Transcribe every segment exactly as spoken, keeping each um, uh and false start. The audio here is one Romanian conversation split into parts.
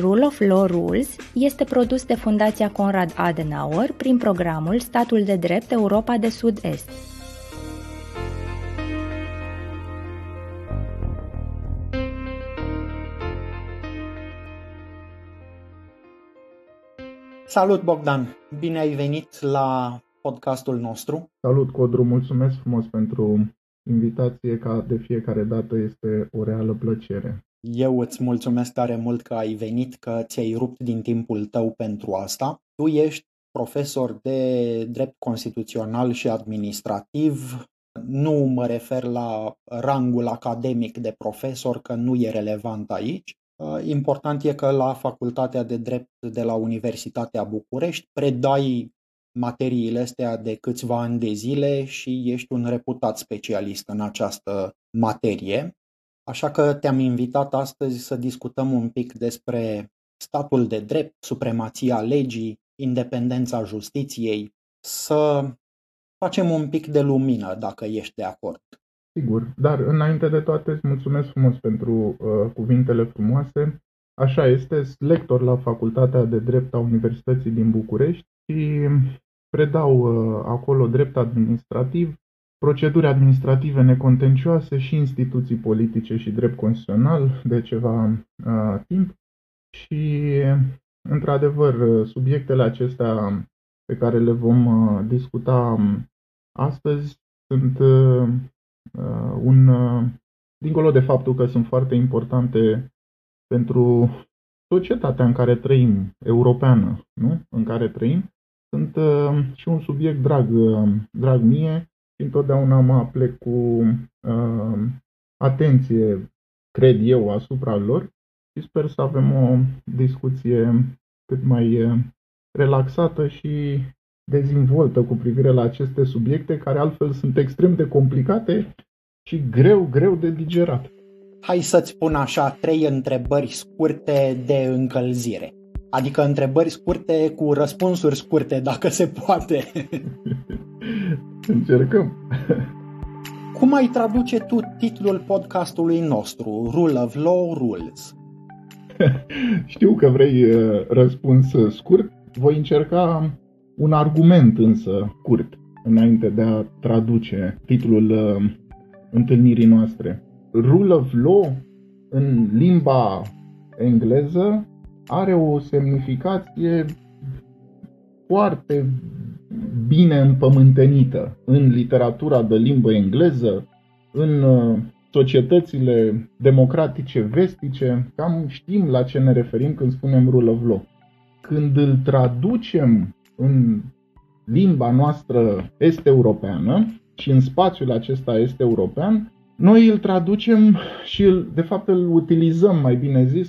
Rule of Law Rules este produs de Fundația Konrad Adenauer prin programul Statul de Drept Europa de Sud-Est. Salut, Bogdan! Bine ai venit la podcastul nostru. Salut, Codru! Mulțumesc frumos pentru invitație, ca de fiecare dată este o reală plăcere. Eu îți mulțumesc tare mult că ai venit, că ți-ai rupt din timpul tău pentru asta. Tu ești profesor de drept constituțional și administrativ. Nu mă refer la rangul academic de profesor, că nu e relevant aici. Important e că la Facultatea de Drept de la Universitatea București predai materiile astea de câțiva ani de zile și ești un reputat specialist în această materie. Așa că te-am invitat astăzi să discutăm un pic despre statul de drept, supremația legii, independența justiției, să facem un pic de lumină, dacă ești de acord. Sigur, dar înainte de toate îți mulțumesc frumos pentru uh, cuvintele frumoase. Așa este, lector la Facultatea de Drept a Universității din București și predau uh, acolo drept administrativ, proceduri administrative necontencioase și instituții politice și drept constituțional de ceva uh, timp și, într-adevăr, subiectele acestea pe care le vom uh, discuta astăzi sunt uh, un, uh, dincolo de faptul că sunt foarte importante pentru societatea în care trăim, europeană, nu? În care trăim, sunt uh, și un subiect drag, uh, drag mie. Și întotdeauna mă aplec cu uh, atenție, cred eu, asupra lor și sper să avem o discuție cât mai relaxată și dezvoltată cu privire la aceste subiecte, care altfel sunt extrem de complicate și greu, greu de digerat. Hai să-ți spun așa trei întrebări scurte de încălzire. Adică întrebări scurte cu răspunsuri scurte, dacă se poate. Încercăm. Cum ai traduce tu titlul podcastului nostru, Rule of Law Rules? Știu că vrei răspuns scurt. Voi încerca un argument însă scurt, înainte de a traduce titlul întâlnirii noastre. Rule of Law, în limba engleză, are o semnificație foarte bine împământenită în literatura de limbă engleză, în societățile democratice vestice. Cam știm la ce ne referim când spunem rule of law. Când îl traducem în limba noastră est-europeană și în spațiul acesta est-european, noi îl traducem și de fapt îl utilizăm, mai bine zis,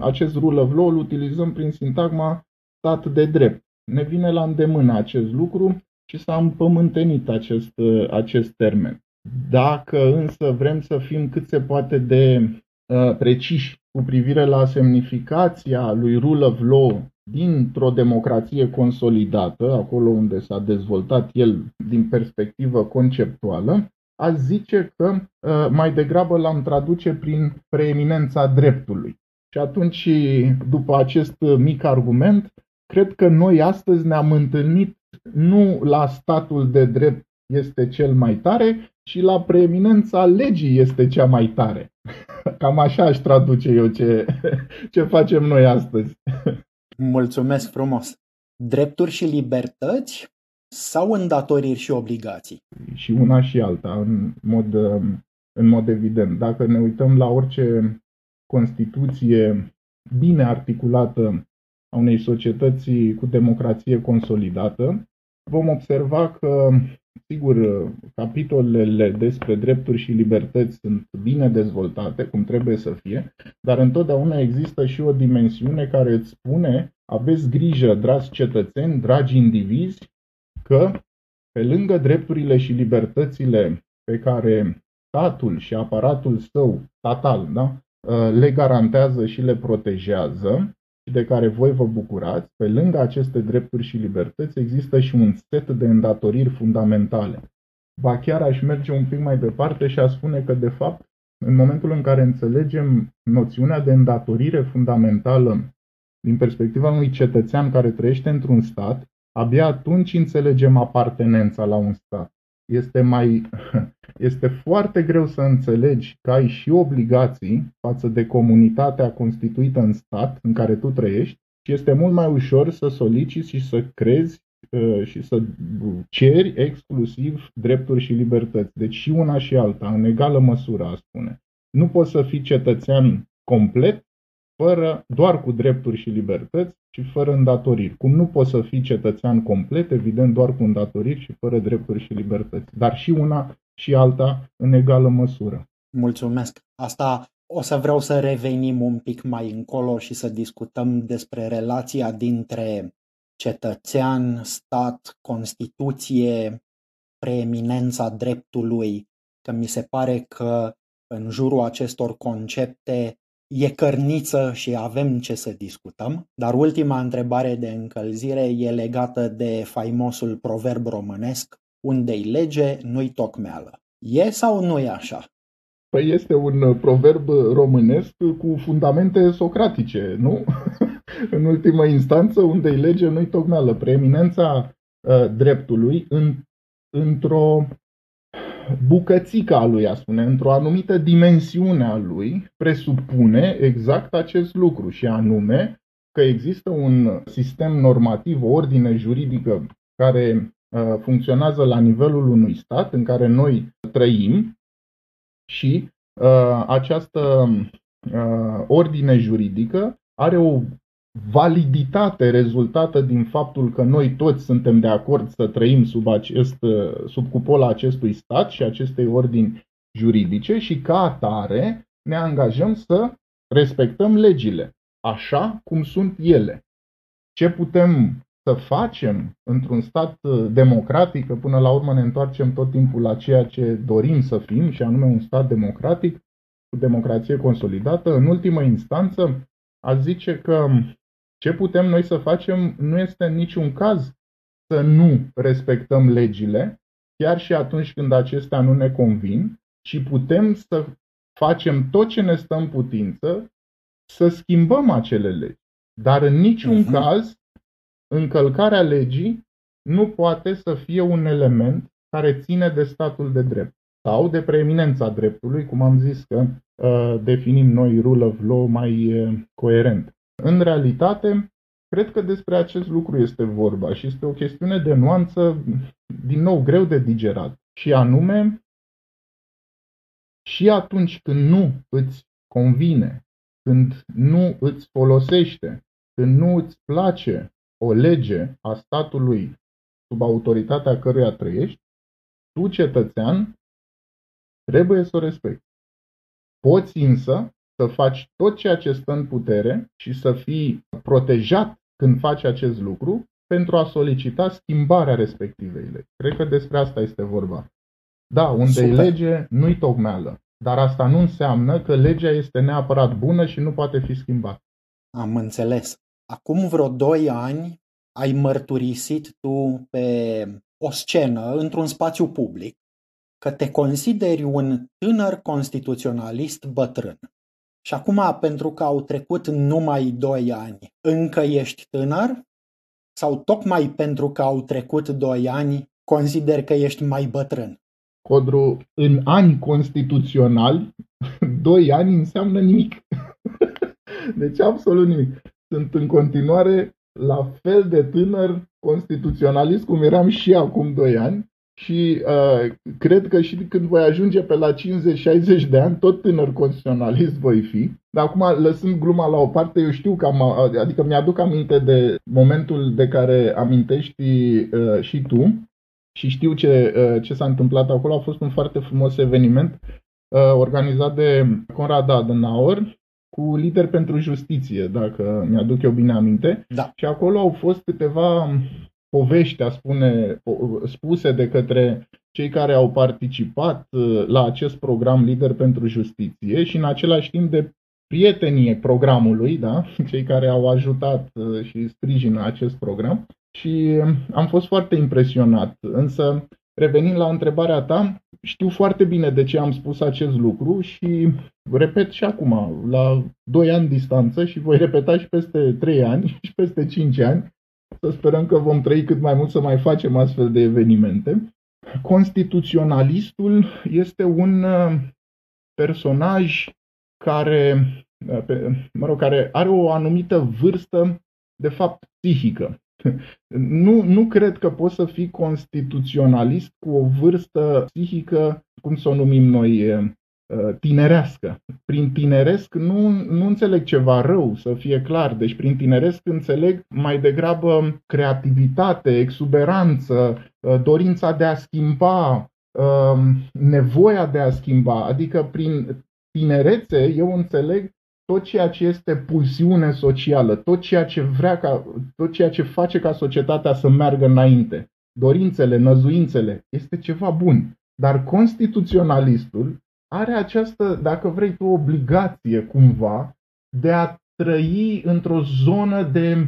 acest rule of law îl utilizăm prin sintagma stat de drept. Ne vine la îndemână acest lucru și s-a împământenit acest, acest termen. Dacă însă vrem să fim cât se poate de uh, preciși cu privire la semnificația lui rule of law dintr-o democrație consolidată, acolo unde s-a dezvoltat el din perspectivă conceptuală, aș zice că uh, mai degrabă l-am traduce prin preeminența dreptului. Și atunci, după acest mic argument, cred că noi astăzi ne-am întâlnit nu la statul de drept este cel mai tare, ci la preeminența legii este cea mai tare. Cam așa aș traduce eu ce, ce facem noi astăzi. Mulțumesc frumos! Drepturi și libertăți sau îndatoriri și obligații? Și una și alta, în mod, în mod evident. Dacă ne uităm la orice constituție bine articulată a unei societăți cu democrație consolidată, vom observa că, sigur, capitolele despre drepturi și libertăți sunt bine dezvoltate, cum trebuie să fie, dar întotdeauna există și o dimensiune care îți spune Aveți grijă, dragi cetățeni, dragi indivizi, că pe lângă drepturile și libertățile pe care statul și aparatul său statal, da, le garantează și le protejează și de care voi vă bucurați, pe lângă aceste drepturi și libertăți există și un set de îndatoriri fundamentale. Ba chiar aș merge un pic mai departe și aș spune că, de fapt, în momentul în care înțelegem noțiunea de îndatorire fundamentală din perspectiva unui cetățean care trăiește într-un stat, abia atunci înțelegem apartenența la un stat. Este, mai, este foarte greu să înțelegi că ai și obligații față de comunitatea constituită în stat în care tu trăiești și este mult mai ușor să soliciți și să crezi și să ceri exclusiv drepturi și libertăți. Deci și una și alta, în egală măsură, a spune. Nu poți să fii cetățean complet fără, doar cu drepturi și libertăți și fără îndatoriri. Cum nu poți să fii cetățean complet, evident, doar cu îndatoriri și fără drepturi și libertăți. Dar și una și alta în egală măsură. Mulțumesc! Asta o să vreau să revenim un pic mai încolo și să discutăm despre relația dintre cetățean, stat, Constituție, preeminența dreptului, că mi se pare că în jurul acestor concepte e cărniță și avem ce să discutăm. Dar ultima întrebare de încălzire e legată de faimosul proverb românesc, unde-i lege, nu-i tocmeală. E sau nu e așa? Păi este un proverb românesc cu fundamente socratice, nu? În ultimă instanță, unde-i lege, nu-i tocmeală. Preeminența uh, dreptului în, într-o bucățică a lui, a spune, într-o anumită dimensiune a lui, presupune exact acest lucru și anume că există un sistem normativ, o ordine juridică care uh, funcționează la nivelul unui stat în care noi trăim și uh, această uh, ordine juridică are o validitate rezultată din faptul că noi toți suntem de acord să trăim sub, acest, sub cupola acestui stat și acestei ordini juridice și ca atare ne angajăm să respectăm legile așa cum sunt ele. Ce putem să facem într-un stat democratic, că până la urmă ne întoarcem tot timpul la ceea ce dorim să fim și anume un stat democratic cu democrație consolidată, în ultimă instanță aș zice că ce putem noi să facem nu este în niciun caz să nu respectăm legile, chiar și atunci când acestea nu ne convin, și putem să facem tot ce ne stă în putință să schimbăm acele legi. Dar în niciun uh-huh. caz încălcarea legii nu poate să fie un element care ține de statul de drept sau de preeminența dreptului, cum am zis că definim noi rule of law mai coerent. În realitate, cred că despre acest lucru este vorba și este o chestiune de nuanță, din nou, greu de digerat. Și anume, și atunci când nu îți convine, când nu îți folosește, când nu îți place o lege a statului sub autoritatea căruia trăiești, tu, cetățean, trebuie să o respecti. Poți însă să faci tot ceea ce stă în putere și să fii protejat când faci acest lucru pentru a solicita schimbarea respectivei legi. Cred că despre asta este vorba. Da, unde-i lege, nu-i tocmeală. Dar asta nu înseamnă că legea este neapărat bună și nu poate fi schimbată. Am înțeles. Acum vreo doi ani ai mărturisit tu pe o scenă, într-un spațiu public, că te consideri un tânăr constituționalist bătrân. Și acum, pentru că au trecut numai doi ani, încă ești tânăr? Sau tocmai pentru că au trecut doi ani, consideri că ești mai bătrân? Codru, în ani constituționali, doi ani înseamnă nimic. Deci absolut nimic. Sunt în continuare la fel de tânăr constituționalist cum eram și acum doi ani. Și uh, cred că și când voi ajunge pe la cincizeci șaizeci de ani, tot tânăr constituționalist voi fi. Dar acum, lăsând gluma la o parte, eu știu că am, adică mi-aduc aminte de momentul de care amintești uh, și tu și știu ce, uh, ce s-a întâmplat acolo. A fost un foarte frumos eveniment uh, organizat de Konrad Adenauer cu Lider pentru Justiție, dacă mi-aduc eu bine aminte. Da. Și acolo au fost câteva povești, a spune, spuse de către cei care au participat la acest program Lider pentru Justiție și în același timp de prietenii programului, da? Cei care au ajutat și sprijină acest program. Și am fost foarte impresionat, însă revenind la întrebarea ta, știu foarte bine de ce am spus acest lucru și repet și acum, la doi ani distanță și voi repeta și peste trei ani și peste cinci ani, să sperăm că vom trăi cât mai mult să mai facem astfel de evenimente. Constituționalistul este un personaj care, mă rog, care are o anumită vârstă, de fapt, psihică. Nu, nu cred că poți să fii constituționalist cu o vârstă psihică, cum să o numim noi, tinerească. Prin tineresc nu, nu înțeleg ceva rău, să fie clar. Deci prin tineresc înțeleg mai degrabă creativitate, exuberanță, dorința de a schimba, nevoia de a schimba. Adică prin tinerețe eu înțeleg tot ceea ce este pulsiune socială, tot ceea ce vrea ca, tot ceea ce face ca societatea să meargă înainte. Dorințele, năzuințele, este ceva bun. Dar constituționalistul are această, dacă vrei tu, obligație cumva de a trăi într-o zonă de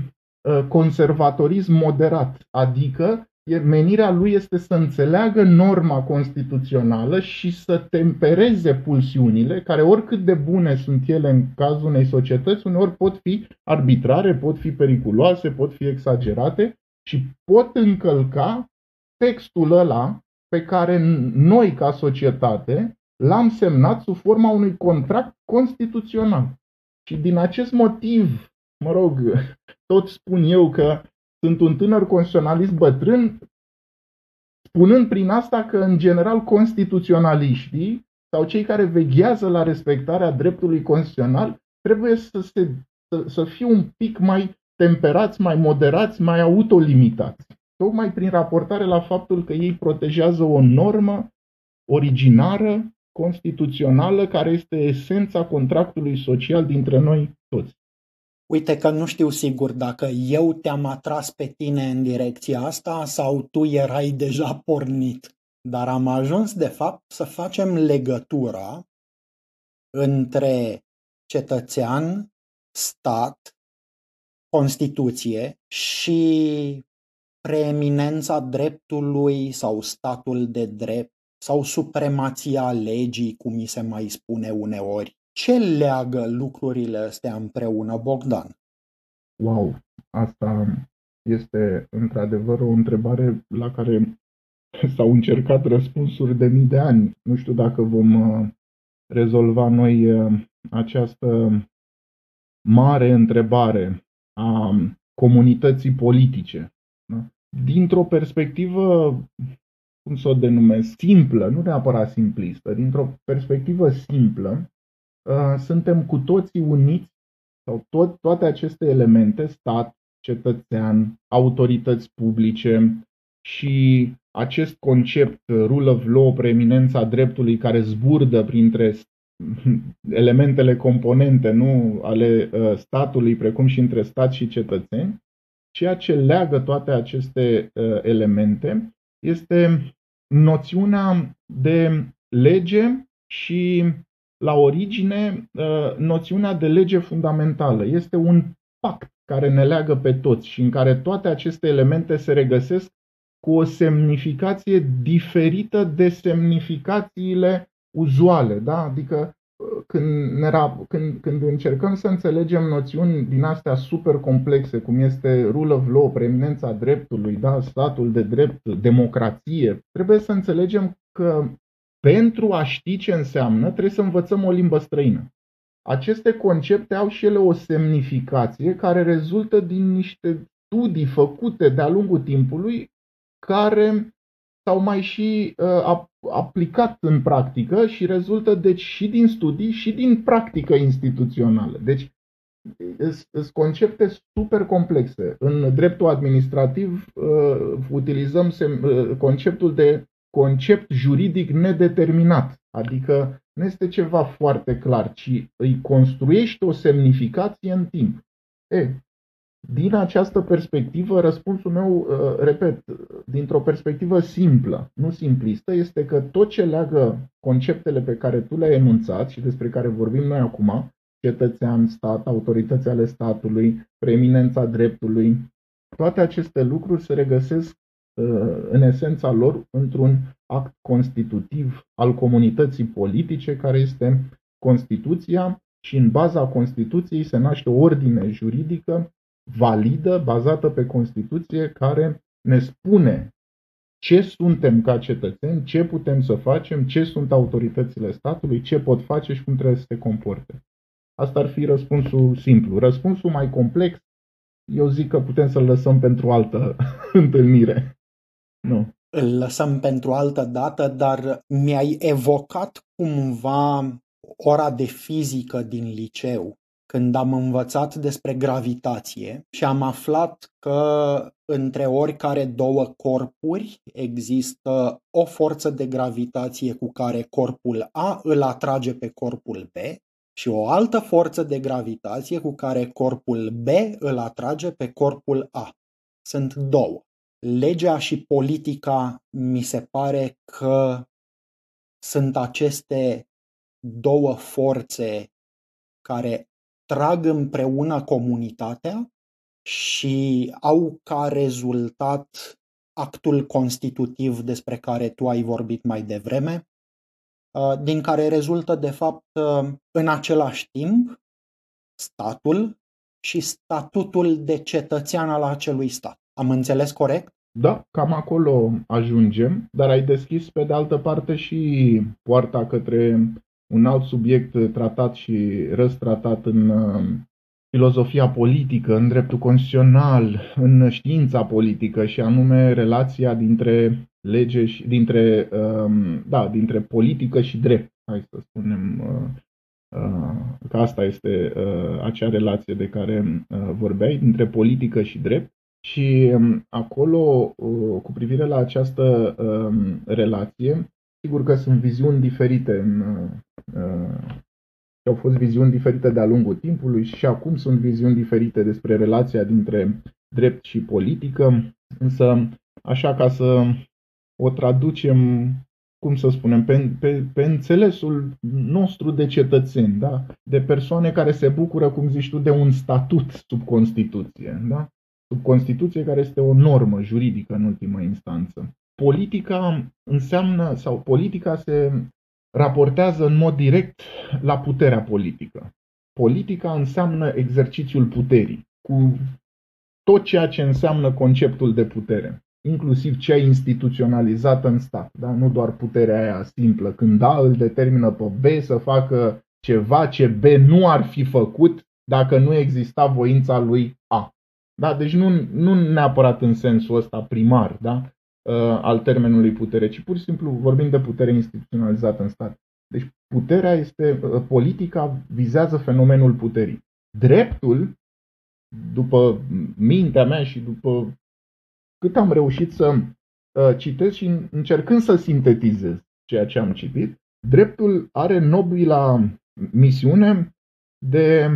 conservatorism moderat. Adică menirea lui este să înțeleagă norma constituțională și să tempereze pulsiunile, care oricât de bune sunt ele în cazul unei societăți, uneori pot fi arbitrare, pot fi periculoase, pot fi exagerate și pot încălca textul ăla pe care noi ca societate l-am semnat sub forma unui contract constituțional. Și din acest motiv, mă rog, tot spun eu că sunt un tânăr constituționalist bătrân, spunând prin asta că, în general, constituționaliștii sau cei care veghează la respectarea dreptului constituțional trebuie să, se, să, să fie un pic mai temperați, mai moderați, mai autolimitați. Tocmai prin raportare la faptul că ei protejează o normă originară, constituțională, care este esența contractului social dintre noi toți. Uite că nu știu sigur dacă eu te-am atras pe tine în direcția asta sau tu erai deja pornit, dar am ajuns de fapt să facem legătura între cetățean, stat, Constituție și preeminența dreptului sau statul de drept sau supremația legii, cum mi se mai spune uneori. Ce leagă lucrurile astea împreună, Bogdan? Wow, asta este într-adevăr o întrebare la care s-au încercat răspunsuri de mii de ani. Nu știu dacă vom rezolva noi această mare întrebare a comunității politice. Dintr-o perspectivă, cum să o denumesc, simplă, nu neapărat simplistă, dintr-o perspectivă simplă, suntem cu toții uniți, sau tot, toate aceste elemente, stat, cetățean, autorități publice și acest concept, rule of law, preeminența dreptului, care zburdă printre elementele componente, nu, ale statului, precum și între stat și cetățeni, ceea ce leagă toate aceste elemente este noțiunea de lege și, la origine, noțiunea de lege fundamentală. Este un pact care ne leagă pe toți și în care toate aceste elemente se regăsesc cu o semnificație diferită de semnificațiile uzuale. Da? Adică când, ne rap- când, când încercăm să înțelegem noțiuni din astea super complexe, cum este rule of law, preeminența dreptului, da? Statul de drept, democrație, trebuie să înțelegem că pentru a ști ce înseamnă, trebuie să învățăm o limbă străină. Aceste concepte au și ele o semnificație care rezultă din niște studii făcute de-a lungul timpului, care s-au mai și uh, aplicat în practică și rezultă, deci, și din studii și din practică instituțională. Deci sunt concepte super complexe. În dreptul administrativ uh, utilizăm sem- uh, conceptul de concept juridic nedeterminat, adică nu este ceva foarte clar, ci îi construiești o semnificație în timp. E, din această perspectivă, răspunsul meu, repet, dintr-o perspectivă simplă, nu simplistă, este că tot ce leagă conceptele pe care tu le-ai enunțat și despre care vorbim noi acum, cetățean, stat, autorități ale statului, preeminența dreptului, toate aceste lucruri se regăsesc în esența lor într-un act constitutiv al comunității politice, care este Constituția, și în baza Constituției se naște o ordine juridică validă, bazată pe Constituție, care ne spune ce suntem ca cetățeni, ce putem să facem, ce sunt autoritățile statului, ce pot face și cum trebuie să se comporte. Asta ar fi răspunsul simplu. Răspunsul mai complex, eu zic că putem să-l lăsăm pentru altă întâlnire. Nu. Îl lăsăm pentru altă dată, dar mi-ai evocat cumva ora de fizică din liceu, când am învățat despre gravitație și am aflat că între oricare două corpuri există o forță de gravitație cu care corpul A îl atrage pe corpul B și o altă forță de gravitație cu care corpul B îl atrage pe corpul A. Sunt două. Legea și politica mi se pare că sunt aceste două forțe care trag împreună comunitatea și au ca rezultat actul constitutiv despre care tu ai vorbit mai devreme, din care rezultă, de fapt, în același timp, statul și statutul de cetățean al acelui stat. Am înțeles corect? Da, cam acolo ajungem, dar ai deschis pe de altă parte și poarta către un alt subiect tratat și răstratat în filozofia politică, în dreptul constituțional, în știința politică, și anume relația dintre lege și dintre, da, dintre politică și drept. Hai să spunem că asta este acea relație de care vorbeai, dintre politică și drept. Și acolo, cu privire la această relație, sigur că sunt viziuni diferite în, au fost viziuni diferite de-a lungul timpului și acum sunt viziuni diferite despre relația dintre drept și politică, însă așa, ca să o traducem, cum să spunem, pe, pe, pe înțelesul nostru de cetățeni, da? De persoane care se bucură, cum zici tu, de un statut sub Constituție, da? Sub Constituție, care este o normă juridică în ultimă instanță. Politica înseamnă, sau politica se raportează în mod direct la puterea politică. Politica înseamnă exercițiul puterii, cu tot ceea ce înseamnă conceptul de putere, inclusiv cea instituționalizată în stat, da? Nu doar puterea aia simplă, când A îl determină pe B să facă ceva ce B nu ar fi făcut dacă nu exista voința lui A. Da? Deci nu, nu neapărat în sensul ăsta primar, da? Al termenului putere, ci pur și simplu vorbim de putere instituționalizată în stat. Deci puterea este, politica vizează fenomenul puterii. Dreptul, după mintea mea și după cât am reușit să citesc și încercând să sintetizez ceea ce am citit, dreptul are nobila misiune de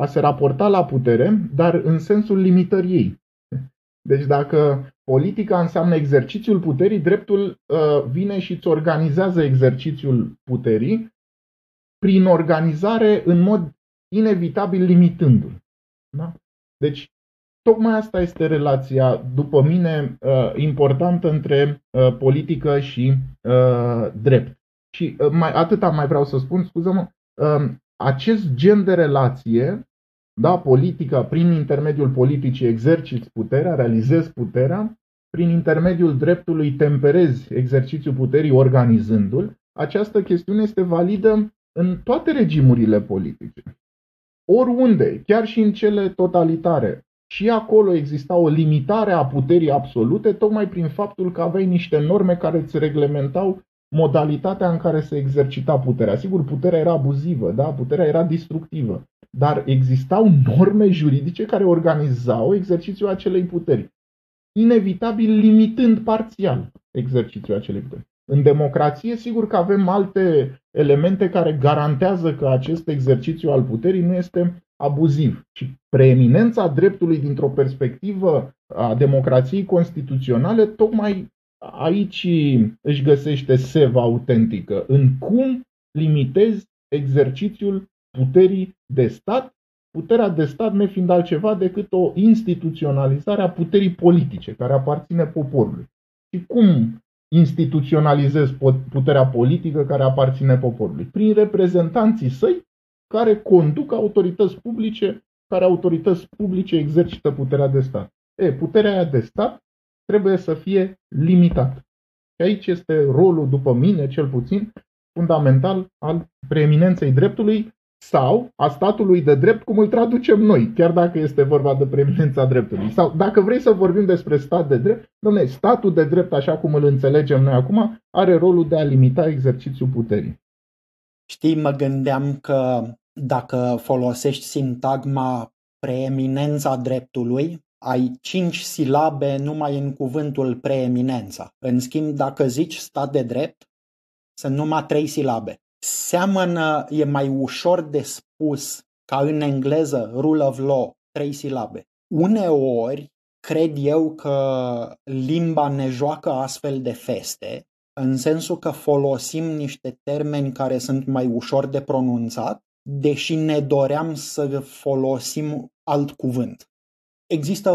a se raporta la putere, dar în sensul limitării ei. Deci dacă politica înseamnă exercițiul puterii, dreptul vine și îți organizează exercițiul puterii prin organizare în mod inevitabil limitându-l. Da? Deci tocmai asta este relația, după mine, importantă între politică și drept. Și mai, atâta mai vreau să spun, scuză-mă, acest gen de relație, da, politica, prin intermediul politicii exerciți puterea, realizezi puterea, prin intermediul dreptului temperezi exercițiul puterii organizându-l. Această chestiune este validă în toate regimurile politice. Oriunde, chiar și în cele totalitare, și acolo exista o limitare a puterii absolute, tocmai prin faptul că aveai niște norme care îți reglementau modalitatea în care se exercita puterea. Sigur, puterea era abuzivă, da? Puterea era destructivă. Dar existau norme juridice care organizau exercițiul acelei puteri, inevitabil limitând parțial exercițiul acelei puteri. În democrație, sigur că avem alte elemente care garantează că acest exercițiu al puterii nu este abuziv. Și preeminența dreptului dintr-o perspectivă a democrației constituționale, tocmai aici își găsește seva autentică. În cum limitezi exercițiul puterii de stat, puterea de stat ne fiind altceva decât o instituționalizare a puterii politice care aparține poporului. Și cum instituționalizezi puterea politică care aparține poporului? Prin reprezentanții săi care conduc autorități publice, care autorități publice exercită puterea de stat. E, puterea aia de stat trebuie să fie limitată. Și aici este rolul, după mine cel puțin, fundamental al preeminenței dreptului sau a statului de drept, cum îl traducem noi, chiar dacă este vorba de preeminența dreptului. Sau dacă vrei să vorbim despre stat de drept, dom'le, statul de drept, așa cum îl înțelegem noi acum, are rolul de a limita exercițiul puterii. Știi, mă gândeam că dacă folosești sintagma preeminența dreptului, ai cinci silabe numai în cuvântul preeminența. În schimb, dacă zici stat de drept, sunt numai trei silabe. Seamănă, e mai ușor de spus ca în engleză, rule of law, trei silabe. Uneori, cred eu că limba ne joacă astfel de feste, în sensul că folosim niște termeni care sunt mai ușor de pronunțat, deși ne doream să folosim alt cuvânt. Există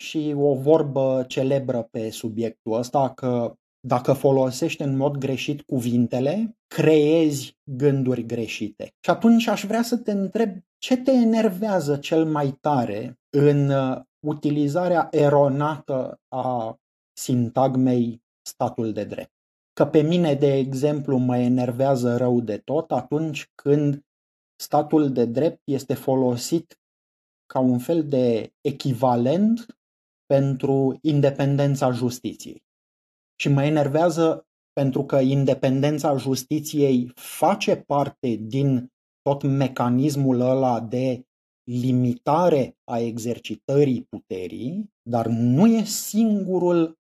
și o vorbă celebră pe subiectul ăsta că dacă folosești în mod greșit cuvintele, creezi gânduri greșite. Și atunci aș vrea să te întreb ce te enervează cel mai tare în utilizarea eronată a sintagmei statul de drept. Că pe mine, de exemplu, mă enervează rău de tot atunci când statul de drept este folosit ca un fel de echivalent pentru independența justiției. Și mă enervează pentru că independența justiției face parte din tot mecanismul ăla de limitare a exercitării puterii, dar nu e singurul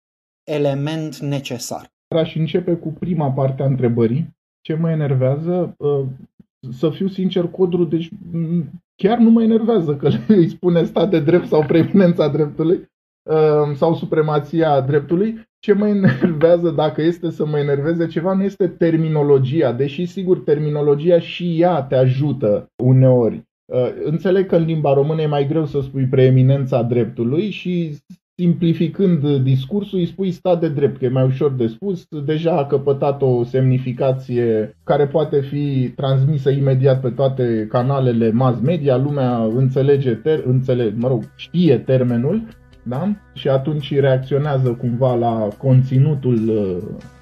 element necesar. Aș începe cu prima parte a întrebării. Ce mă enervează? Să fiu sincer, codrul, deci chiar nu mă enervează că îi spune stat de drept sau preeminența dreptului sau supremația dreptului. Ce mă enervează, dacă este să mă enerveze ceva, nu este terminologia, deși sigur terminologia și ea te ajută uneori. Înțeleg că în limba română e mai greu să spui preeminența dreptului și simplificând discursul îi spui stat de drept, că e mai ușor de spus, deja a căpătat o semnificație care poate fi transmisă imediat pe toate canalele mass media, lumea înțelege, ter- înțelege mă rog, știe termenul. Da? Și atunci reacționează cumva la conținutul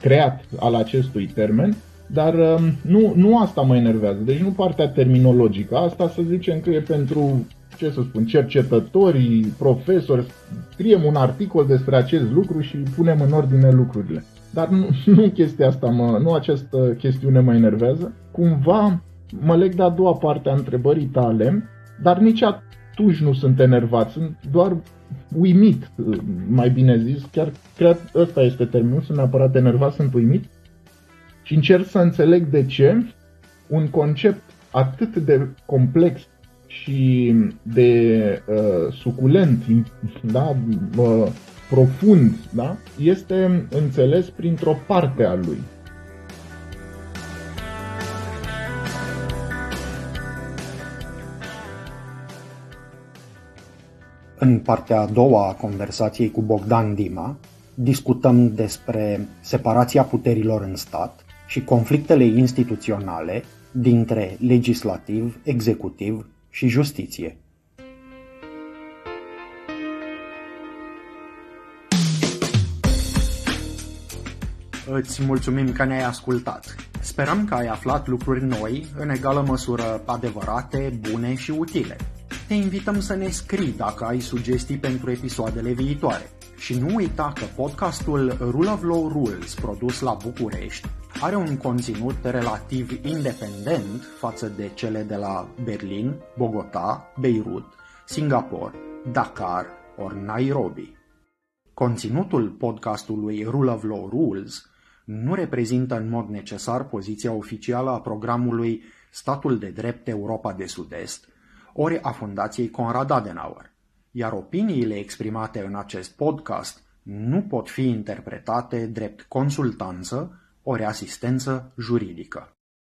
creat al acestui termen, dar nu, nu asta mă enervează, deci nu partea terminologică, asta să zicem că e pentru, ce să spun, cercetătorii, profesori, scriem un articol despre acest lucru și punem în ordine lucrurile. Dar nu, nu chestia asta, mă, nu această chestiune mă enervează, cumva mă leg de a doua parte a întrebării tale, dar nici atunci nu sunt enervat, sunt doar uimit, mai bine zis, chiar cred ăsta este termenul, sunt neapărat enervat, sunt uimit și încerc să înțeleg de ce un concept atât de complex și de uh, suculent, da, uh, profund, da, este înțeles printr-o parte a lui. În partea a doua a conversației cu Bogdan Dima, discutăm despre separația puterilor în stat și conflictele instituționale dintre legislativ, executiv și justiție. Îți mulțumim că ne-ai ascultat. Sperăm că ai aflat lucruri noi, în egală măsură adevărate, bune și utile. Te invităm să ne scrii dacă ai sugestii pentru episoadele viitoare. Și nu uita că podcastul Rule of Law Rules, produs la București, are un conținut relativ independent față de cele de la Berlin, Bogota, Beirut, Singapore, Dakar ori Nairobi. Conținutul podcastului Rule of Law Rules nu reprezintă în mod necesar poziția oficială a programului Statul de Drept Europa de Sud-Est, ori a Fundației Konrad Adenauer, iar opiniile exprimate în acest podcast nu pot fi interpretate drept consultanță ori asistență juridică.